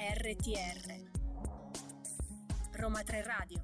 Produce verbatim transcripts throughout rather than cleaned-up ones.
erre ti erre Roma Tre Radio.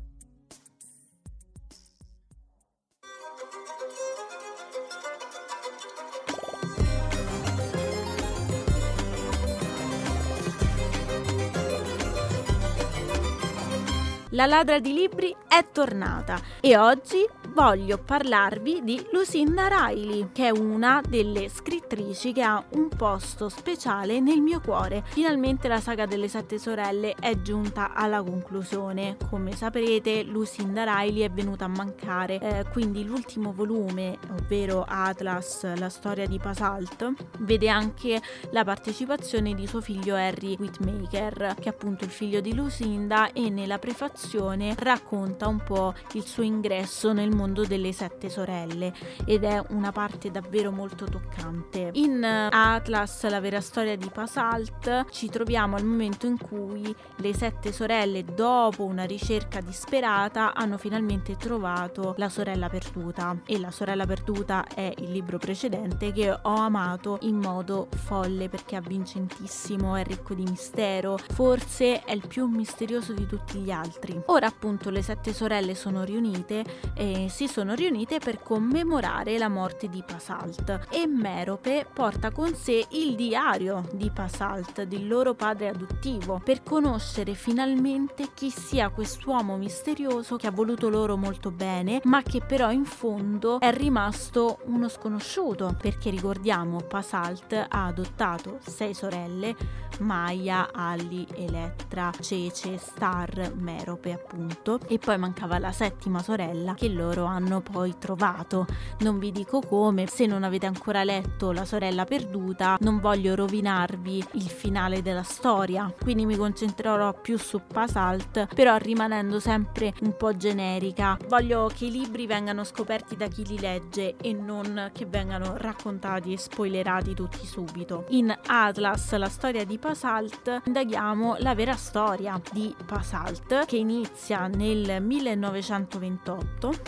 La Ladra di Libri è tornata e oggi voglio parlarvi di Lucinda Riley, che è una delle scrittrici che ha un posto speciale nel mio cuore. Finalmente la saga delle sette sorelle è giunta alla conclusione. Come saprete, Lucinda Riley è venuta a mancare, eh, quindi l'ultimo volume, ovvero Atlas, la storia di Pa' Salt, vede anche la partecipazione di suo figlio Harry Whittaker, che è appunto il figlio di Lucinda, e nella prefazione racconta un po' il suo ingresso nel mondo delle sette sorelle, ed è una parte davvero molto toccante. In Atlas, la vera storia di Pa' Salt, ci troviamo al momento in cui le sette sorelle, dopo una ricerca disperata, hanno finalmente trovato la sorella perduta, e la sorella perduta è il libro precedente che ho amato in modo folle perché è avvincentissimo, è ricco di mistero, forse è il più misterioso di tutti gli altri. Ora appunto le sette sorelle sono riunite e si sono riunite per commemorare la morte di Pa' Salt, e Merope porta con sé il diario di Pa' Salt, del loro padre adottivo, per conoscere finalmente chi sia quest'uomo misterioso che ha voluto loro molto bene, ma che però in fondo è rimasto uno sconosciuto, perché ricordiamo Pa' Salt ha adottato sei sorelle: Maya, Ali, Elettra, Cece, Star, Merope appunto, e poi mancava la settima sorella che loro hanno poi trovato. Non vi dico come, se non avete ancora letto La sorella perduta non voglio rovinarvi il finale della storia, quindi mi concentrerò più su Pa' Salt, però rimanendo sempre un po' generica. Voglio che i libri vengano scoperti da chi li legge e non che vengano raccontati e spoilerati tutti subito. In Atlas, la storia di Pa' Salt, indaghiamo la vera storia di Pa' Salt, che inizia nel millenovecentoventotto,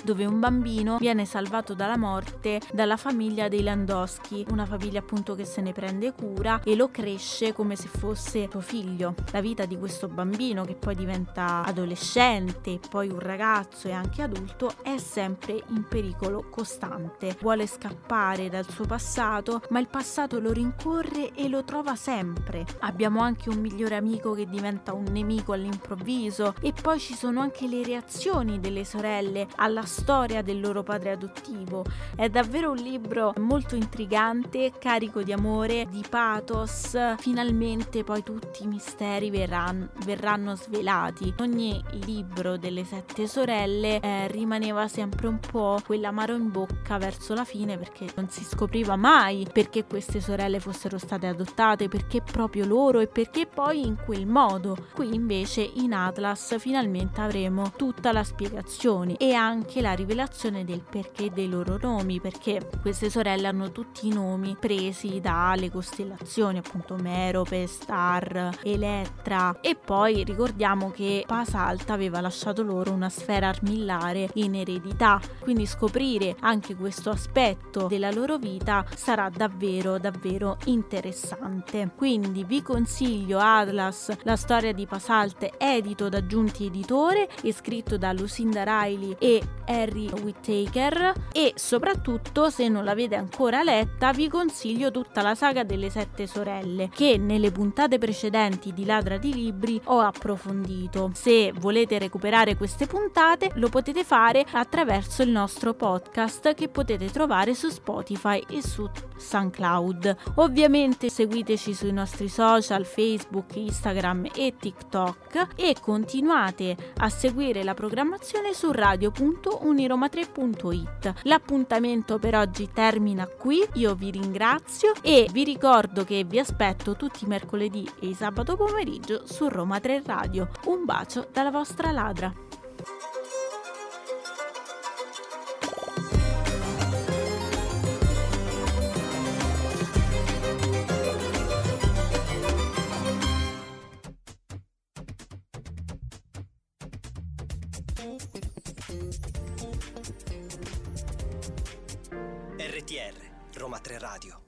dove un bambino viene salvato dalla morte dalla famiglia dei Landowski, una famiglia appunto che se ne prende cura e lo cresce come se fosse suo figlio. La vita di questo bambino, che poi diventa adolescente, poi un ragazzo e anche adulto, è sempre in pericolo costante. Vuole scappare dal suo passato, ma il passato lo rincorre e lo trova sempre. Abbiamo anche un migliore amico che diventa un nemico all'improvviso, e poi ci sono anche le reazioni delle sorelle alla storia del loro padre adottivo. È davvero un libro molto intrigante, carico di amore, di pathos. Finalmente poi tutti i misteri verranno, verranno svelati. Ogni libro delle sette sorelle eh, rimaneva sempre un po' quell'amaro in bocca verso la fine, perché non si scopriva mai perché queste sorelle fossero state adottate, perché proprio loro e perché poi in quel modo. Qui invece in Atlas finalmente avremo tutta la spiegazione e anche la rivelazione del perché dei loro nomi, perché queste sorelle hanno tutti i nomi presi dalle costellazioni, appunto Merope, Star, Elettra, e poi ricordiamo che Pa' Salt aveva lasciato loro una sfera armillare in eredità, quindi scoprire anche questo aspetto della loro vita sarà davvero davvero interessante. Quindi vi consiglio Atlas, la storia di Pa' Salt, edito da Giunti Editore e scritto da Lucinda Riley e Harry Whittaker, e soprattutto, se non l'avete ancora letta, vi consiglio tutta la saga delle sette sorelle, che nelle puntate precedenti di Ladra di Libri ho approfondito. Se volete recuperare queste puntate lo potete fare attraverso il nostro podcast, che potete trovare su Spotify e su SoundCloud. Ovviamente seguiteci sui nostri social Facebook, Instagram e TikTok, e continuate a seguire la programmazione su radio punto uniroma tre punto it. L'appuntamento per oggi termina qui, io vi ringrazio e vi ricordo che vi aspetto tutti i mercoledì e i sabato pomeriggio su Roma Tre Radio. Un bacio dalla vostra Ladra. erre ti erre Roma Tre Radio.